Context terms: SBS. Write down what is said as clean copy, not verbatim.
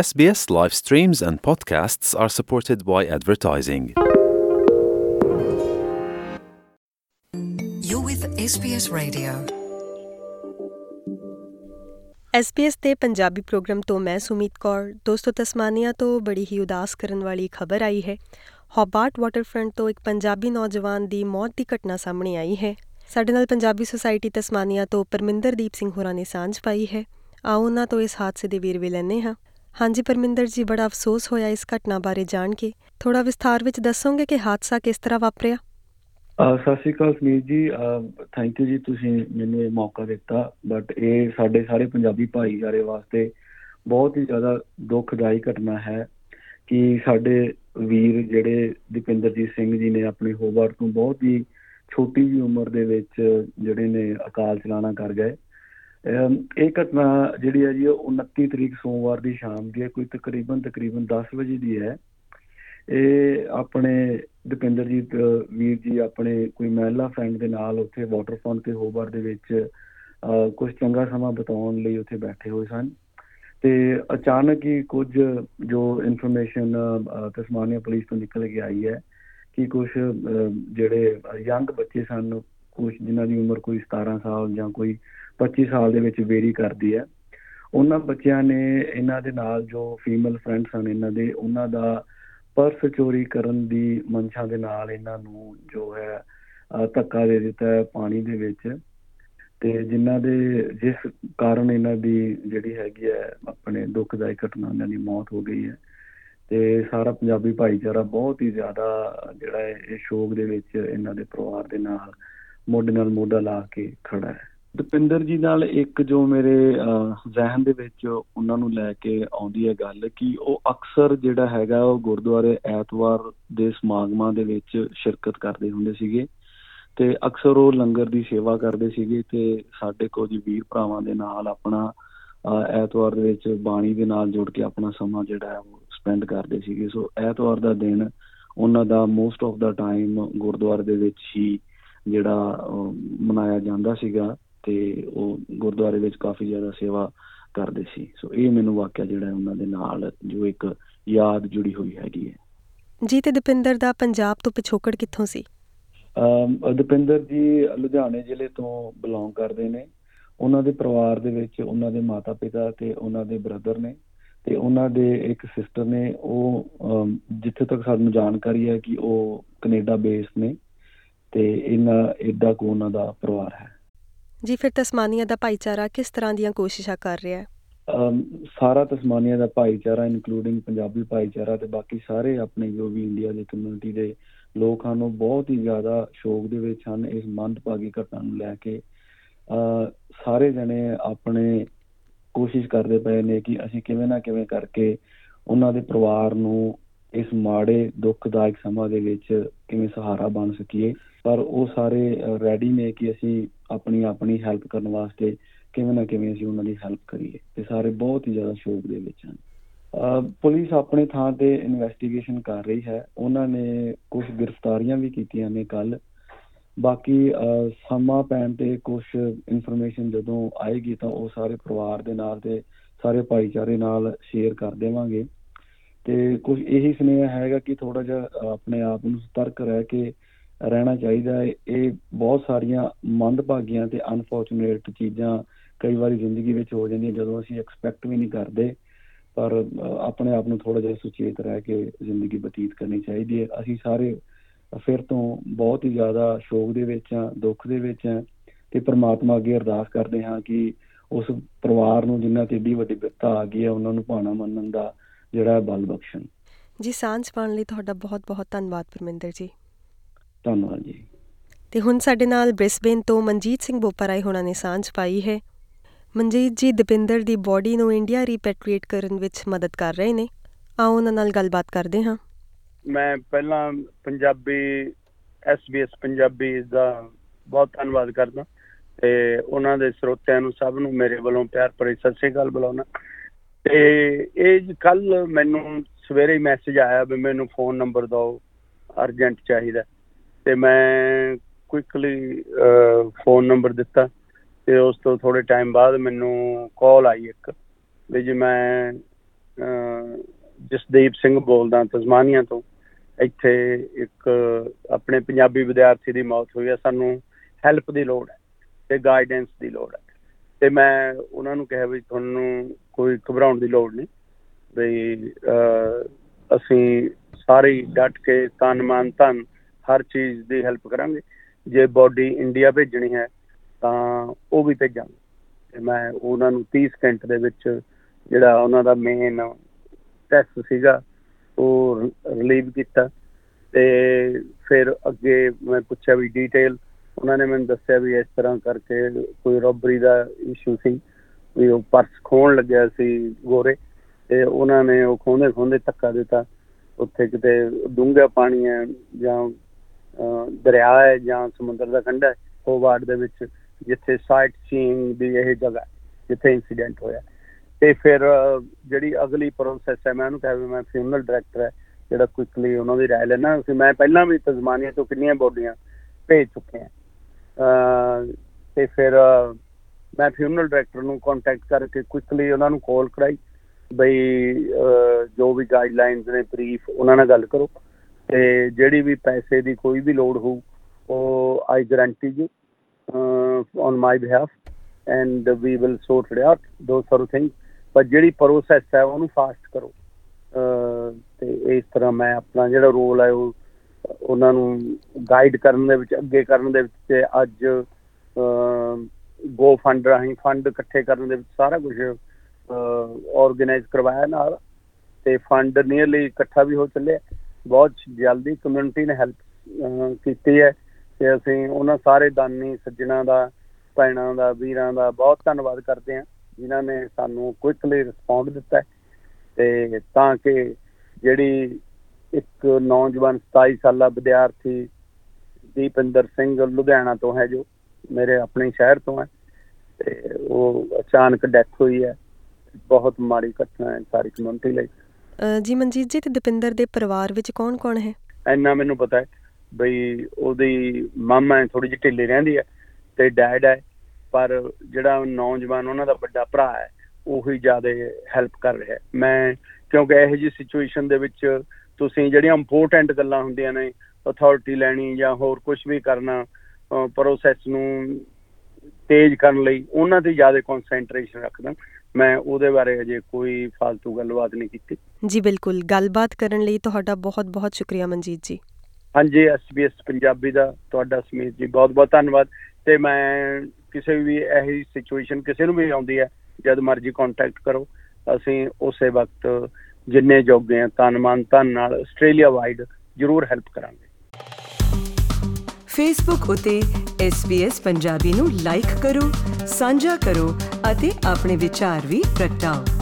SBS live streams and podcasts are supported by advertising. You're with SBS Radio. SBS ਦੇ Punjabi programme ਤੋਂ ਮੈਂ ਸੁਮੀਤ ਕੌਰ। ਦੋਸਤੋ, Tasmania ਤੋਂ ਬੜੀ ਹੀ ਉਦਾਸ ਕਰਨ ਵਾਲੀ ਖਬਰ ਆਈ ਹੈ। ਹੌਬਾਰਟ ਵਾਟਰਫਰੰਟ ਤੋਂ ਇੱਕ ਪੰਜਾਬੀ ਨੌਜਵਾਨ ਦੀ ਮੌਤ ਦੀ ਘਟਨਾ ਸਾਹਮਣੇ ਆਈ ਹੈ। ਸਾਡੇ ਨਾਲ ਪੰਜਾਬੀ ਸੁਸਾਇਟੀ ਤਸਮਾਨੀਆ ਤੋਂ ਪਰਮਿੰਦਰ ਦੀਪ ਸਿੰਘ ਹੋਰਾਂ ਨੇ ਸਾਂਝ ਪਾਈ ਹੈ। ਆਓ ਉਹਨਾਂ ਤੋਂ ਇਸ ਹਾਦਸੇ ਦੇ ਵੇਰਵੇ ਲੈਂਦੇ ਹਾਂ। ਹਾਂਜੀ ਪਰਮਿੰਦਰ ਜੀ, ਬੜਾ ਅਫਸੋਸ ਹੋਇਆ ਇਸ ਘਟਨਾ ਬਾਰੇ ਜਾਣ ਕੇ। ਥੋੜਾ ਵਿਸਥਾਰ ਵਿੱਚ ਦੱਸੋਗੇ ਕਿ ਹਾਦਸਾ ਕਿਸ ਤਰ੍ਹਾਂ ਵਾਪਰਿਆ? ਸਤਿ ਸ਼੍ਰੀ ਅਕਾਲ ਸੁਨੀਲ ਜੀ, ਥੈਂਕ ਯੂ ਜੀ, ਤੁਸੀਂ ਮੈਨੂੰ ਇਹ ਮੌਕਾ ਦਿੱਤਾ। ਬਟ ਇਹ ਸਾਡੇ ਸਾਰੇ ਪੰਜਾਬੀ ਭਾਈਚਾਰੇ ਵਾਸਤੇ ਬਹੁਤ ਹੀ ਜ਼ਿਆਦਾ ਦੁੱਖਦਾਈ ਘਟਨਾ ਹੈ ਕਿ ਸਾਡੇ ਵੀਰ ਜਿਹੜੇ ਦੀਪਿੰਦਰਜੀਤ ਸਿੰਘ ਜੀ ਨੇ ਆਪਣੇ ਹੋਬਾਰਟ ਤੋਂ ਬਹੁਤ ਹੀ ਛੋਟੀ ਜਿਹੀ ਉਮਰ ਦੇ ਵਿੱਚ ਜਿਹੜੇ ਨੇ ਅਕਾਲ ਚਲਾਣਾ ਕਰ ਗਏ। ਇਹ ਘਟਨਾ ਜਿਹੜੀ ਹੈ ਜੀ, ਉਹ 29 ਤਰੀਕ ਸੋਮਵਾਰ ਦੀ ਸ਼ਾਮ ਦੀ ਹੈ, ਕੋਈ ਤਕਰੀਬਨ 10 ਵਜੇ ਦੀ ਹੈ। ਇਹ ਆਪਣੇ ਦੀਪਿੰਦਰਜੀਤ ਵੀਰ ਜੀ ਆਪਣੇ ਕੋਈ ਮਹਿਲਾ ਫਰੈਂਡ ਦੇ ਨਾਲ ਉੱਥੇ ਵਾਟਰਫਾਲ ਤੇ ਹੋਬਾਰਟ ਦੇ ਵਿੱਚ ਕੁਝ ਚੰਗਾ ਸਮਾਂ ਬਿਤਾਉਣ ਲਈ ਉੱਥੇ ਬੈਠੇ ਹੋਏ ਸਨ ਤੇ ਅਚਾਨਕ ਹੀ ਕੁਝ ਜੋ ਇਨਫੋਰਮੇਸ਼ਨ ਤਸਮਾਨੀਆ ਪੁਲਿਸ ਤੋਂ ਨਿਕਲ ਕੇ ਆਈ ਹੈ ਕਿ ਕੁਝ ਜਿਹੜੇ ਯੰਗ ਬੱਚੇ ਸਨ, ਕੁਝ ਜਿਨ੍ਹਾਂ ਦੀ ਉਮਰ ਕੋਈ 17 ਸਾਲ ਜਾਂ ਕੋਈ 25 ਸਾਲ ਦੇ ਵਿੱਚ ਵੇਰੀ ਕਰਦੀ ਹੈ, ਉਹਨਾਂ ਬੱਚਿਆਂ ਨੇ ਇਹਨਾਂ ਦੇ ਨਾਲ ਜੋ ਫੀਮੇਲ ਫਰੈਂਡਸ ਹਨ ਇਹਨਾਂ ਦੇ, ਉਹਨਾਂ ਦਾ ਪਰਸ ਚੋਰੀ ਕਰਨ ਦੀ ਮਨਸ਼ਾ ਦੇ ਨਾਲ ਇਹਨਾਂ ਨੂੰ ਜੋ ਹੈ ਧੱਕਾ ਦੇ ਦਿੱਤਾ ਹੈ ਪਾਣੀ ਦੇ ਵਿੱਚ, ਤੇ ਜਿਨ੍ਹਾਂ ਦੇ ਜਿਸ ਕਾਰਨ ਇਹਨਾਂ ਦੀ ਜਿਹੜੀ ਹੈਗੀ ਹੈ ਆਪਣੇ ਦੁੱਖਦਾਇਕ ਘਟਨਾ ਉਹਨਾਂ ਦੀ ਮੌਤ ਹੋ ਗਈ ਹੈ। ਤੇ ਸਾਰਾ ਪੰਜਾਬੀ ਭਾਈਚਾਰਾ ਬਹੁਤ ਹੀ ਜ਼ਿਆਦਾ ਜਿਹੜਾ ਇਹ ਸ਼ੋਕ ਦੇ ਵਿੱਚ ਇਹਨਾਂ ਦੇ ਪਰਿਵਾਰ ਦੇ ਨਾਲ ਮੋਢੇ ਨਾਲ ਮੋਢਾ ਲਾ ਕੇ ਖੜਾ ਹੈ। ਦੀਪਿੰਦਰ ਜੀ ਨਾਲ ਇੱਕ ਜੋ ਮੇਰੇ ਜ਼ਹਿਨ ਦੇ ਵਿੱਚ ਉਹਨਾਂ ਨੂੰ ਲੈ ਕੇ ਆਉਂਦੀ ਹੈ ਗੱਲ ਕਿ ਉਹ ਅਕਸਰ ਜਿਹੜਾ ਹੈਗਾ ਉਹ ਗੁਰਦੁਆਰੇ ਐਤਵਾਰ ਦੇ ਸਮਾਗਮਾਂ ਦੇ ਵਿੱਚ ਸ਼ਿਰਕਤ ਕਰਦੇ ਹੁੰਦੇ ਸੀਗੇ ਤੇ ਅਕਸਰ ਉਹ ਲੰਗਰ ਦੀ ਸੇਵਾ ਕਰਦੇ ਸੀਗੇ ਤੇ ਸਾਡੇ ਕੁਝ ਵੀਰ ਭਰਾਵਾਂ ਦੇ ਨਾਲ ਆਪਣਾ ਐਤਵਾਰ ਦੇ ਵਿੱਚ ਬਾਣੀ ਦੇ ਨਾਲ ਜੁੜ ਕੇ ਆਪਣਾ ਸਮਾਂ ਜਿਹੜਾ ਹੈ ਉਹ ਸਪੈਂਡ ਕਰਦੇ ਸੀਗੇ। ਸੋ ਐਤਵਾਰ ਦਾ ਦਿਨ ਉਹਨਾਂ ਦਾ ਮੋਸਟ ਆਫ ਦਾ ਟਾਈਮ ਗੁਰਦੁਆਰੇ ਦੇ ਵਿੱਚ ਹੀ ਜਿਹੜਾ ਮਨਾਇਆ ਜਾਂਦਾ ਸੀਗਾ ਤੇ ਉਹ ਗੁਰਦੁਆਰੇ ਵਿੱਚ ਕਾਫੀ ਜ਼ਿਆਦਾ ਸੇਵਾ ਕਰਦੇ ਸੀ। ਸੋ ਇਹ ਮੈਨੂੰ ਵਾਕਿਆ ਜਿਹੜਾ ਉਹਨਾਂ ਦੇ ਨਾਲ ਜੋ ਇੱਕ ਯਾਦ ਜੁੜੀ ਹੋਈ ਹੈਗੀ ਹੈ ਜੀ। ਤੇ ਦੀਪਿੰਦਰ ਦਾ ਪੰਜਾਬ ਤੋਂ ਪਿਛੋਕੜ ਕਿੱਥੋਂ ਸੀ? ਦੀਪਿੰਦਰ ਜੀ ਲੁਧਿਆਣੇ ਜ਼ਿਲ੍ਹੇ ਤੋਂ ਬਿਲੋਂਗ ਕਰਦੇ ਨੇ। ਉਹਨਾਂ ਦੇ ਪਰਿਵਾਰ ਦੇ ਵਿੱਚ ਉਹਨਾਂ ਦੇ ਮਾਤਾ ਪਿਤਾ ਤੇ ਉਹਨਾਂ ਦੇ ਬ੍ਰਦਰ ਨੇ ਤੇ ਉਹਨਾਂ ਦੇ ਇੱਕ ਸਿਸਟਰ ਨੇ। ਉਹ ਜਿੱਥੇ ਤੱਕ ਸਾਨੂੰ ਜਾਣਕਾਰੀ ਹੈ ਕਿ ਉਹ ਕੈਨੇਡਾ ਬੇਸ ਨੇ ਤੇ ਇਹਨਾਂ ਇੱਦਾਂ ਕੋ ਉਹਨਾਂ ਦਾ ਪਰਿਵਾਰ ਹੈ ਜੀ। ਫਿਰ ਤਸਮਾਨੀਆ ਦਾ ਭਾਈਚਾਰਾ ਕਿਸ ਤਰ੍ਹਾਂ ਦੀਆਂ ਕੋਸ਼ਿਸ਼ਾਂ ਕਰ ਰਿਹਾ ਹੈ? ਸਾਰਾ ਤਸਮਾਨੀਆ ਦਾ ਭਾਈਚਾਰਾ ਇਨਕਲੂਡਿੰਗ ਪੰਜਾਬੀ ਭਾਈਚਾਰਾ ਤੇ ਬਾਕੀ ਸਾਰੇ ਆਪਣੇ ਜੋ ਵੀ ਇੰਡੀਆ ਦੇ ਕਮਿਊਨਿਟੀ ਦੇ ਲੋਕ ਹਨ, ਉਹ ਬਹੁਤ ਹੀ ਜ਼ਿਆਦਾ ਸ਼ੋਕ ਦੇ ਵਿੱਚ ਹਨ ਇਸ ਮੰਦਭਾਗੀ ਘਟਨਾ ਨੂੰ ਲੈ ਕੇ। ਸਾਰੇ ਜਣੇ ਆਪਣੇ ਕੋਸ਼ਿਸ਼ ਕਰਦੇ ਪਏ ਨੇ ਕਿ ਅਸੀਂ ਕਿਵੇਂ ਨਾ ਕਿਵੇਂ ਕਰਕੇ ਉਹਨਾਂ ਦੇ ਪਰਿਵਾਰ ਨੂੰ ਇਸ ਮਾੜੇ ਦੁੱਖਦਾਇਕ ਸਮਾਂ ਦੇ ਵਿੱਚ ਕਿਵੇਂ ਸਹਾਰਾ ਬਣ ਸਕੀਏ, ਪਰ ਉਹ ਸਾਰੇ ਰੈਡੀ ਨੇ ਕਿ ਅਸੀਂ ਆਪਣੀ ਹੈਲਪ ਕਰਨ ਵਾਸਤੇ ਕਿਵੇਂ ਨਾ ਕਿਵੇਂ ਅਸੀਂ ਉਹਨਾਂ ਦੀ ਹੈਲਪ ਕਰੀਏ ਤੇ ਸਾਰੇ ਬਹੁਤ ਹੀ ਜ਼ਿਆਦਾ ਸ਼ੌਕ ਦੇ ਵਿੱਚ ਹਨ। ਪੁਲਿਸ ਆਪਣੇ ਥਾਂ ਤੇ ਇਨਵੈਸਟੀਗੇਸ਼ਨ ਕਰ ਰਹੀ ਹੈ। ਉਹਨਾਂ ਨੇ ਕੁਝ ਗ੍ਰਿਫਤਾਰੀਆਂ ਵੀ ਕੀਤੀਆਂ ਨੇ ਕੱਲ। ਬਾਕੀ ਸਮਾਂ ਪੈਣ ਤੇ ਕੁਝ ਇਨਫੋਰਮੇਸ਼ਨ ਜਦੋਂ ਆਏਗੀ ਤਾਂ ਉਹ ਸਾਰੇ ਪਰਿਵਾਰ ਦੇ ਨਾਲ ਤੇ ਸਾਰੇ ਭਾਈਚਾਰੇ ਨਾਲ ਸ਼ੇਅਰ ਕਰ ਦੇਵਾਂਗੇ। ਤੇ ਕੁਝ ਇਹੀ ਸੁਨੇਹਾ ਹੈਗਾ ਕਿ ਥੋੜਾ ਜਿਹਾ ਆਪਣੇ ਆਪ ਨੂੰ ਸਤਰਕ ਰਹਿ ਕੇ ਰਹਿਣਾ ਚਾਹੀਦਾ ਹੈ। ਇਹ ਬਹੁਤ ਸਾਰੀਆਂ ਮੰਦਭਾਗੀਆਂ ਤੇ ਅਨਫੋਰਚੂਨੇਟ ਚੀਜ਼ਾਂ ਕਈ ਵਾਰੀ ਜ਼ਿੰਦਗੀ ਵਿੱਚ ਹੋ ਜਾਂਦੀਆਂ ਜਦੋਂ ਅਸੀਂ ਐਕਸਪੈਕਟ ਵੀ ਨਹੀਂ ਕਰਦੇ, ਪਰ ਆਪਣੇ ਆਪ ਨੂੰ ਥੋੜਾ ਜਿਹਾ ਸੁਚੇਤ ਰਹਿ ਕੇ ਜ਼ਿੰਦਗੀ ਬਤੀਤ ਕਰਨੀ ਚਾਹੀਦੀ ਹੈ। ਅਸੀਂ ਸਾਰੇ ਫਿਰ ਤੋਂ ਬਹੁਤ ਹੀ ਜ਼ਿਆਦਾ ਸ਼ੋਕ ਦੇ ਵਿੱਚ ਹਾਂ, ਦੁੱਖ ਦੇ ਵਿੱਚ ਹਾਂ ਤੇ ਪਰਮਾਤਮਾ ਅੱਗੇ ਅਰਦਾਸ ਕਰਦੇ ਹਾਂ ਕਿ ਉਸ ਪਰਿਵਾਰ ਨੂੰ ਜਿਨ੍ਹਾਂ ਤੇ ਏਡੀ ਵੱਡੀ ਬਿਪਤਾ ਆ ਗਈ ਹੈ ਉਹਨਾਂ ਨੂੰ ਭਾਣਾ ਮੰਨਣ ਦਾ ਜਿਹੜਾ ਬਲ ਬਖਸ਼ਣ ਜੀ। ਸਾਂਝ ਪਾਉਣ ਲਈ ਤੁਹਾਡਾ ਬਹੁਤ ਬਹੁਤ ਧੰਨਵਾਦ ਪਰਮਿੰਦਰ ਜੀ। ਧੰਨਵਾਦ ਜੀ। ਤੇ ਹੁਣ ਸਾਡੇ ਨਾਲ ਬ੍ਰਿਸਬੇਨ ਤੋਂ ਮਨਜੀਤ ਸਿੰਘ ਬੋਪਰਾਏ ਹੋਣਾ ਨੇ ਸਾਂਝ ਪਾਈ ਹੈ। ਮਨਜੀਤ ਜੀ, ਦੀਪਿੰਦਰ ਦੀ ਬੋਡੀ ਨੂੰ ਇੰਡੀਆ ਰੀਪੈਟਰੀਏਟ ਕਰਨ ਵਿੱਚ ਮਦਦ ਕਰ ਰਹੇ ਨੇ। ਆਓ ਉਹਨਾਂ ਨਾਲ ਗੱਲਬਾਤ ਕਰਦੇ ਹਾਂ। ਮੈਂ ਪਹਿਲਾਂ ਪੰਜਾਬੀ SBS ਪੰਜਾਬੀ ਦਾ ਬਹੁਤ ਧੰਨਵਾਦ ਕਰਦਾ ਤੇ ਉਹਨਾਂ ਦੇ ਸਰੋਤਿਆਂ ਨੂੰ ਸਭ ਨੂੰ ਮੇਰੇ ਵੱਲੋਂ ਪਿਆਰ ਭਰੀ ਸਤਿ ਸ਼੍ਰੀ ਅਕਾਲ ਬੁਲਾਉਣਾ। ਤੇ ਇਹ ਕੱਲ ਮੈਨੂੰ ਸਵੇਰੇ ਮੈਸੇਜ ਆਇਆ ਵੀ ਮੈਨੂੰ ਫੋਨ ਨੰਬਰ ਦਿਓ, ਅਰਜੈਂਟ ਚਾਹੀਦਾ, ਤੇ ਮੈਂ ਕੁਇਕਲੀ ਫੋਨ ਨੰਬਰ ਦਿੱਤਾ ਤੇ ਉਸ ਤੋਂ ਥੋੜੇ ਟਾਈਮ ਬਾਅਦ ਮੈਨੂੰ ਕਾਲ ਆਈ ਇੱਕ ਵੀ ਜੀ ਮੈਂ ਜਸਦੀਪ ਸਿੰਘ ਬੋਲਦਾ ਤਸਮਾਨੀਆ ਤੋਂ। ਇੱਥੇ ਇੱਕ ਆਪਣੇ ਪੰਜਾਬੀ ਵਿਦਿਆਰਥੀ ਦੀ ਮੌਤ ਹੋਈ ਹੈ, ਸਾਨੂੰ ਹੈਲਪ ਦੀ ਲੋੜ ਹੈ ਅਤੇ ਗਾਈਡੈਂਸ ਦੀ ਲੋੜ ਹੈ। ਅਤੇ ਮੈਂ ਉਹਨਾਂ ਨੂੰ ਕਿਹਾ ਵੀ ਤੁਹਾਨੂੰ ਕੋਈ ਘਬਰਾਉਣ ਦੀ ਲੋੜ ਨਹੀਂ, ਵੀ ਅਸੀਂ ਸਾਰੇ ਡਟ ਕੇ ਤਨ ਮਨ ਧਨ ਹਰ ਚੀਜ਼ ਦੀ ਹੈਲਪ ਕਰਾਂਗੇ। ਜੇ ਬੋਡੀ ਇੰਡੀਆ ਭੇਜਣੀ ਹੈ ਤਾਂ ਉਹ ਵੀ ਭੇਜਾਂਗੇ। ਅਤੇ ਮੈਂ ਉਹਨਾਂ ਨੂੰ 30 ਸਕਿੰਟ ਦੇ ਵਿੱਚ ਜਿਹੜਾ ਉਹਨਾਂ ਦਾ ਮੇਨ ਟੈਸਟ ਸੀਗਾ ਉਹ ਰਿਲੀਵ ਕੀਤਾ। ਅਤੇ ਫਿਰ ਅੱਗੇ ਮੈਂ ਪੁੱਛਿਆ ਵੀ ਡਿਟੇਲ, ਉਹਨਾਂ ਨੇ ਮੈਨੂੰ ਦੱਸਿਆ ਵੀ ਇਸ ਤਰ੍ਹਾਂ ਕਰਕੇ ਕੋਈ ਰੋਬਰੀ ਦਾ ਇਸ਼ੂ ਸੀ, ਵੀ ਉਹ ਪਰਸ ਖੋਹਣ ਲੱਗਿਆ ਸੀ ਗੋਰੇ, ਅਤੇ ਉਹਨਾਂ ਨੇ ਉਹ ਖੋਹਦੇ ਖੋਹਦੇ ਧੱਕਾ ਦਿੱਤਾ। ਉੱਥੇ ਕਿਤੇ ਡੂੰਘਾ ਪਾਣੀ ਹੈ ਜਾਂ ਦਰਿਆ ਹੈ ਜਾਂ ਸਮੁੰਦਰ ਦਾ ਕੰਢਾ ਹੈ ਹੋਬਾਰਟ ਦੇ ਵਿੱਚ, ਜਿੱਥੇ ਸਾਈਟ ਸੀਇੰਗ ਦੀ ਇਹ ਜਗ੍ਹਾ ਜਿੱਥੇ ਇੰਸੀਡੈਂਟ ਹੋਇਆ। ਅਤੇ ਫਿਰ ਜਿਹੜੀ ਅਗਲੀ ਪ੍ਰੋਸੈਸ ਹੈ, ਮੈਂ ਉਹਨੂੰ ਕਿਹਾ ਵੀ ਮੈਂ ਫਿਊਨਰਲ ਡਾਇਰੈਕਟਰ ਹੈ ਜਿਹੜਾ ਕੁਇਕਲੀ ਉਹਨਾਂ ਦੀ ਰਾਏ ਲੈਣਾ। ਮੈਂ ਪਹਿਲਾਂ ਵੀ ਤਸਮਾਨੀਆ ਤੋਂ ਕਿੰਨੀਆਂ ਬੋਡੀਆਂ ਭੇਜ ਚੁੱਕੇ ਹਾਂ। ਅਤੇ ਫਿਰ ਮੈਂ ਫਿਊਨਰਲ ਡਾਇਰੈਕਟਰ ਨੂੰ ਕੰਟੈਕਟ ਕਰਕੇ ਕੁਇਕਲੀ ਉਹਨਾਂ ਨੂੰ ਕਾਲ ਕਰਾਈ, ਬਈ ਜੋ ਵੀ ਗਾਈਡਲਾਈਨਸ ਨੇ ਬਰੀਫ ਉਹਨਾਂ ਨਾਲ ਗੱਲ ਕਰੋ, ਅਤੇ ਜਿਹੜੀ ਵੀ ਪੈਸੇ ਦੀ ਕੋਈ ਵੀ ਲੋੜ ਹੋਊ ਉਹ I guarantee you on my behalf and we will sort it out ਦੋ ਸੌ ਥਿੰਗ। ਪਰ ਜਿਹੜੀ ਪ੍ਰੋਸੈਸ ਹੈ ਉਹਨੂੰ ਫਾਸਟ ਕਰੋ। ਅਤੇ ਇਸ ਤਰ੍ਹਾਂ ਮੈਂ ਆਪਣਾ ਜਿਹੜਾ ਰੋਲ ਹੈ ਉਹ ਉਹਨਾਂ ਨੂੰ ਗਾਈਡ ਕਰਨ ਦੇ ਵਿੱਚ, ਅੱਗੇ ਕਰਨ ਦੇ ਵਿੱਚ, ਅਤੇ ਅੱਜ ਗੋ ਫੰਡ ਰਾਹੀਂ ਫੰਡ ਇਕੱਠੇ ਕਰਨ ਦੇ ਵਿੱਚ ਸਾਰਾ ਕੁਛ ਔਰਗਨਾਈਜ਼ ਕਰਵਾਇਆ ਨਾਲ। ਅਤੇ ਫੰਡ ਨੀਅਰਲੀ ਇਕੱਠਾ ਵੀ ਹੋ ਚੱਲਿਆ। ਬਹੁਤ ਜਲਦੀ ਕਮਿਊਨਿਟੀ ਨੇ ਹੈਲਪ ਕੀਤੀ ਹੈ, ਅਤੇ ਅਸੀਂ ਉਹਨਾਂ ਸਾਰੇ ਦਾਨੀ ਸੱਜਣਾਂ ਦਾ, ਭੈਣਾਂ ਦਾ, ਵੀਰਾਂ ਦਾ ਬਹੁਤ ਧੰਨਵਾਦ ਕਰਦੇ ਹਾਂ ਜਿਨ੍ਹਾਂ ਨੇ ਸਾਨੂੰ ਕੁਇਕਲੀ ਰਿਸਪੌਂਡ ਦਿੱਤਾ। ਅਤੇ ਤਾਂ ਕਿ ਜਿਹੜੀ ਇੱਕ ਨੌਜਵਾਨ 27 ਸਾਲਾ ਵਿਦਿਆਰਥੀ ਦੀਪਿੰਦਰ ਸਿੰਘ ਲੁਧਿਆਣਾ ਤੋਂ ਹੈ, ਜੋ ਮੇਰੇ ਆਪਣੇ ਸ਼ਹਿਰ ਤੋਂ ਹੈ, ਅਤੇ ਉਹ ਅਚਾਨਕ ਡੈਥ ਹੋਈ ਹੈ। ਬਹੁਤ ਮਾੜੀ ਘਟਨਾ ਹੈ ਸਾਰੀ ਕਮਿਊਨਿਟੀ ਲਈ। ਜੀ ਮਨਜੀਤ ਜੀ, ਤੇ ਦੀਪਿੰਦਰ ਦੇ ਪਰਿਵਾਰ ਵਿੱਚ ਕੌਣ ਕੌਣ ਹੈ? ਇੰਨਾ ਮੈਨੂੰ ਪਤਾ ਹੈ ਬਈ ਉਹਦੀ ਮਾਮਾ ਥੋੜ੍ਹੀ ਜਿਹੀ ਢਿੱਲੀ ਰਹਿੰਦੀ ਹੈ ਅਤੇ ਡੈਡ ਹੈ, ਪਰ ਜਿਹੜਾ ਨੌਜਵਾਨ ਉਹਨਾਂ ਦਾ ਵੱਡਾ ਭਰਾ ਹੈ ਉਹੀ ਜ਼ਿਆਦਾ ਹੈਲਪ ਕਰ ਰਿਹਾ। ਮੈਂ ਕਿਉਂਕਿ ਇਹੋ ਜਿਹੀ ਸਿਚੁਏਸ਼ਨ ਦੇ ਵਿੱਚ ਤੁਸੀਂ ਜਿਹੜੀਆਂ ਇੰਪੋਰਟੈਂਟ ਗੱਲਾਂ ਹੁੰਦੀਆਂ ਨੇ, ਅਥਾਰਟੀ ਲੈਣੀ ਜਾਂ ਹੋਰ ਕੁਛ ਵੀ ਕਰਨਾ, ਪ੍ਰੋਸੈਸ ਨੂੰ ਤੇਜ਼ ਕਰਨ ਲਈ, ਉਹਨਾਂ 'ਤੇ ਜ਼ਿਆਦਾ ਕੌਨਸੈਂਟਰੇਸ਼ਨ ਰੱਖਦਾ। ਮੈਂ ਉਹਦੇ ਬਾਰੇ ਅਜੇ ਕੋਈ ਫਾਲਤੂ ਗੱਲਬਾਤ ਨਹੀਂ ਕੀਤੀ। ਜੀ ਬਿਲਕੁਲ, ਗੱਲਬਾਤ ਕਰਨ ਲਈ ਤੁਹਾਡਾ ਬਹੁਤ ਬਹੁਤ ਸ਼ੁਕਰੀਆ ਮਨਜੀਤ ਜੀ। ਹਾਂਜੀ, SBS ਪੰਜਾਬੀ ਦਾ ਤੁਹਾਡਾ ਸਮੀਤ ਜੀ ਬਹੁਤ ਬਹੁਤ ਧੰਨਵਾਦ। ਅਤੇ ਮੈਂ ਕਿਸੇ ਵੀ ਇਹੀ ਸਿਚੁਏਸ਼ਨ ਕਿਸੇ ਨੂੰ ਵੀ ਆਉਂਦੀ ਹੈ, ਜਦ ਮਰਜ਼ੀ ਕੰਟੈਕਟ ਕਰੋ। ਅਸੀਂ ਉਸੇ ਵਕਤ ਜਿੰਨੇ ਜੋਗੇ ਹਾਂ ਤਨ ਮਨ ਧਨ ਨਾਲ ਆਸਟ੍ਰੇਲੀਆ ਵਾਈਡ ਜ਼ਰੂਰ ਹੈਲਪ ਕਰਾਂਗੇ। ਫੇਸਬੁੱਕ ਉੱਤੇ SBS ਪੰਜਾਬੀ ਨੂੰ ਲਾਈਕ ਕਰੋ, ਸਾਂਝਾ ਕਰੋ ਅਤੇ ਆਪਣੇ ਵਿਚਾਰ ਵੀ ਪ੍ਰਗਟਾਓ।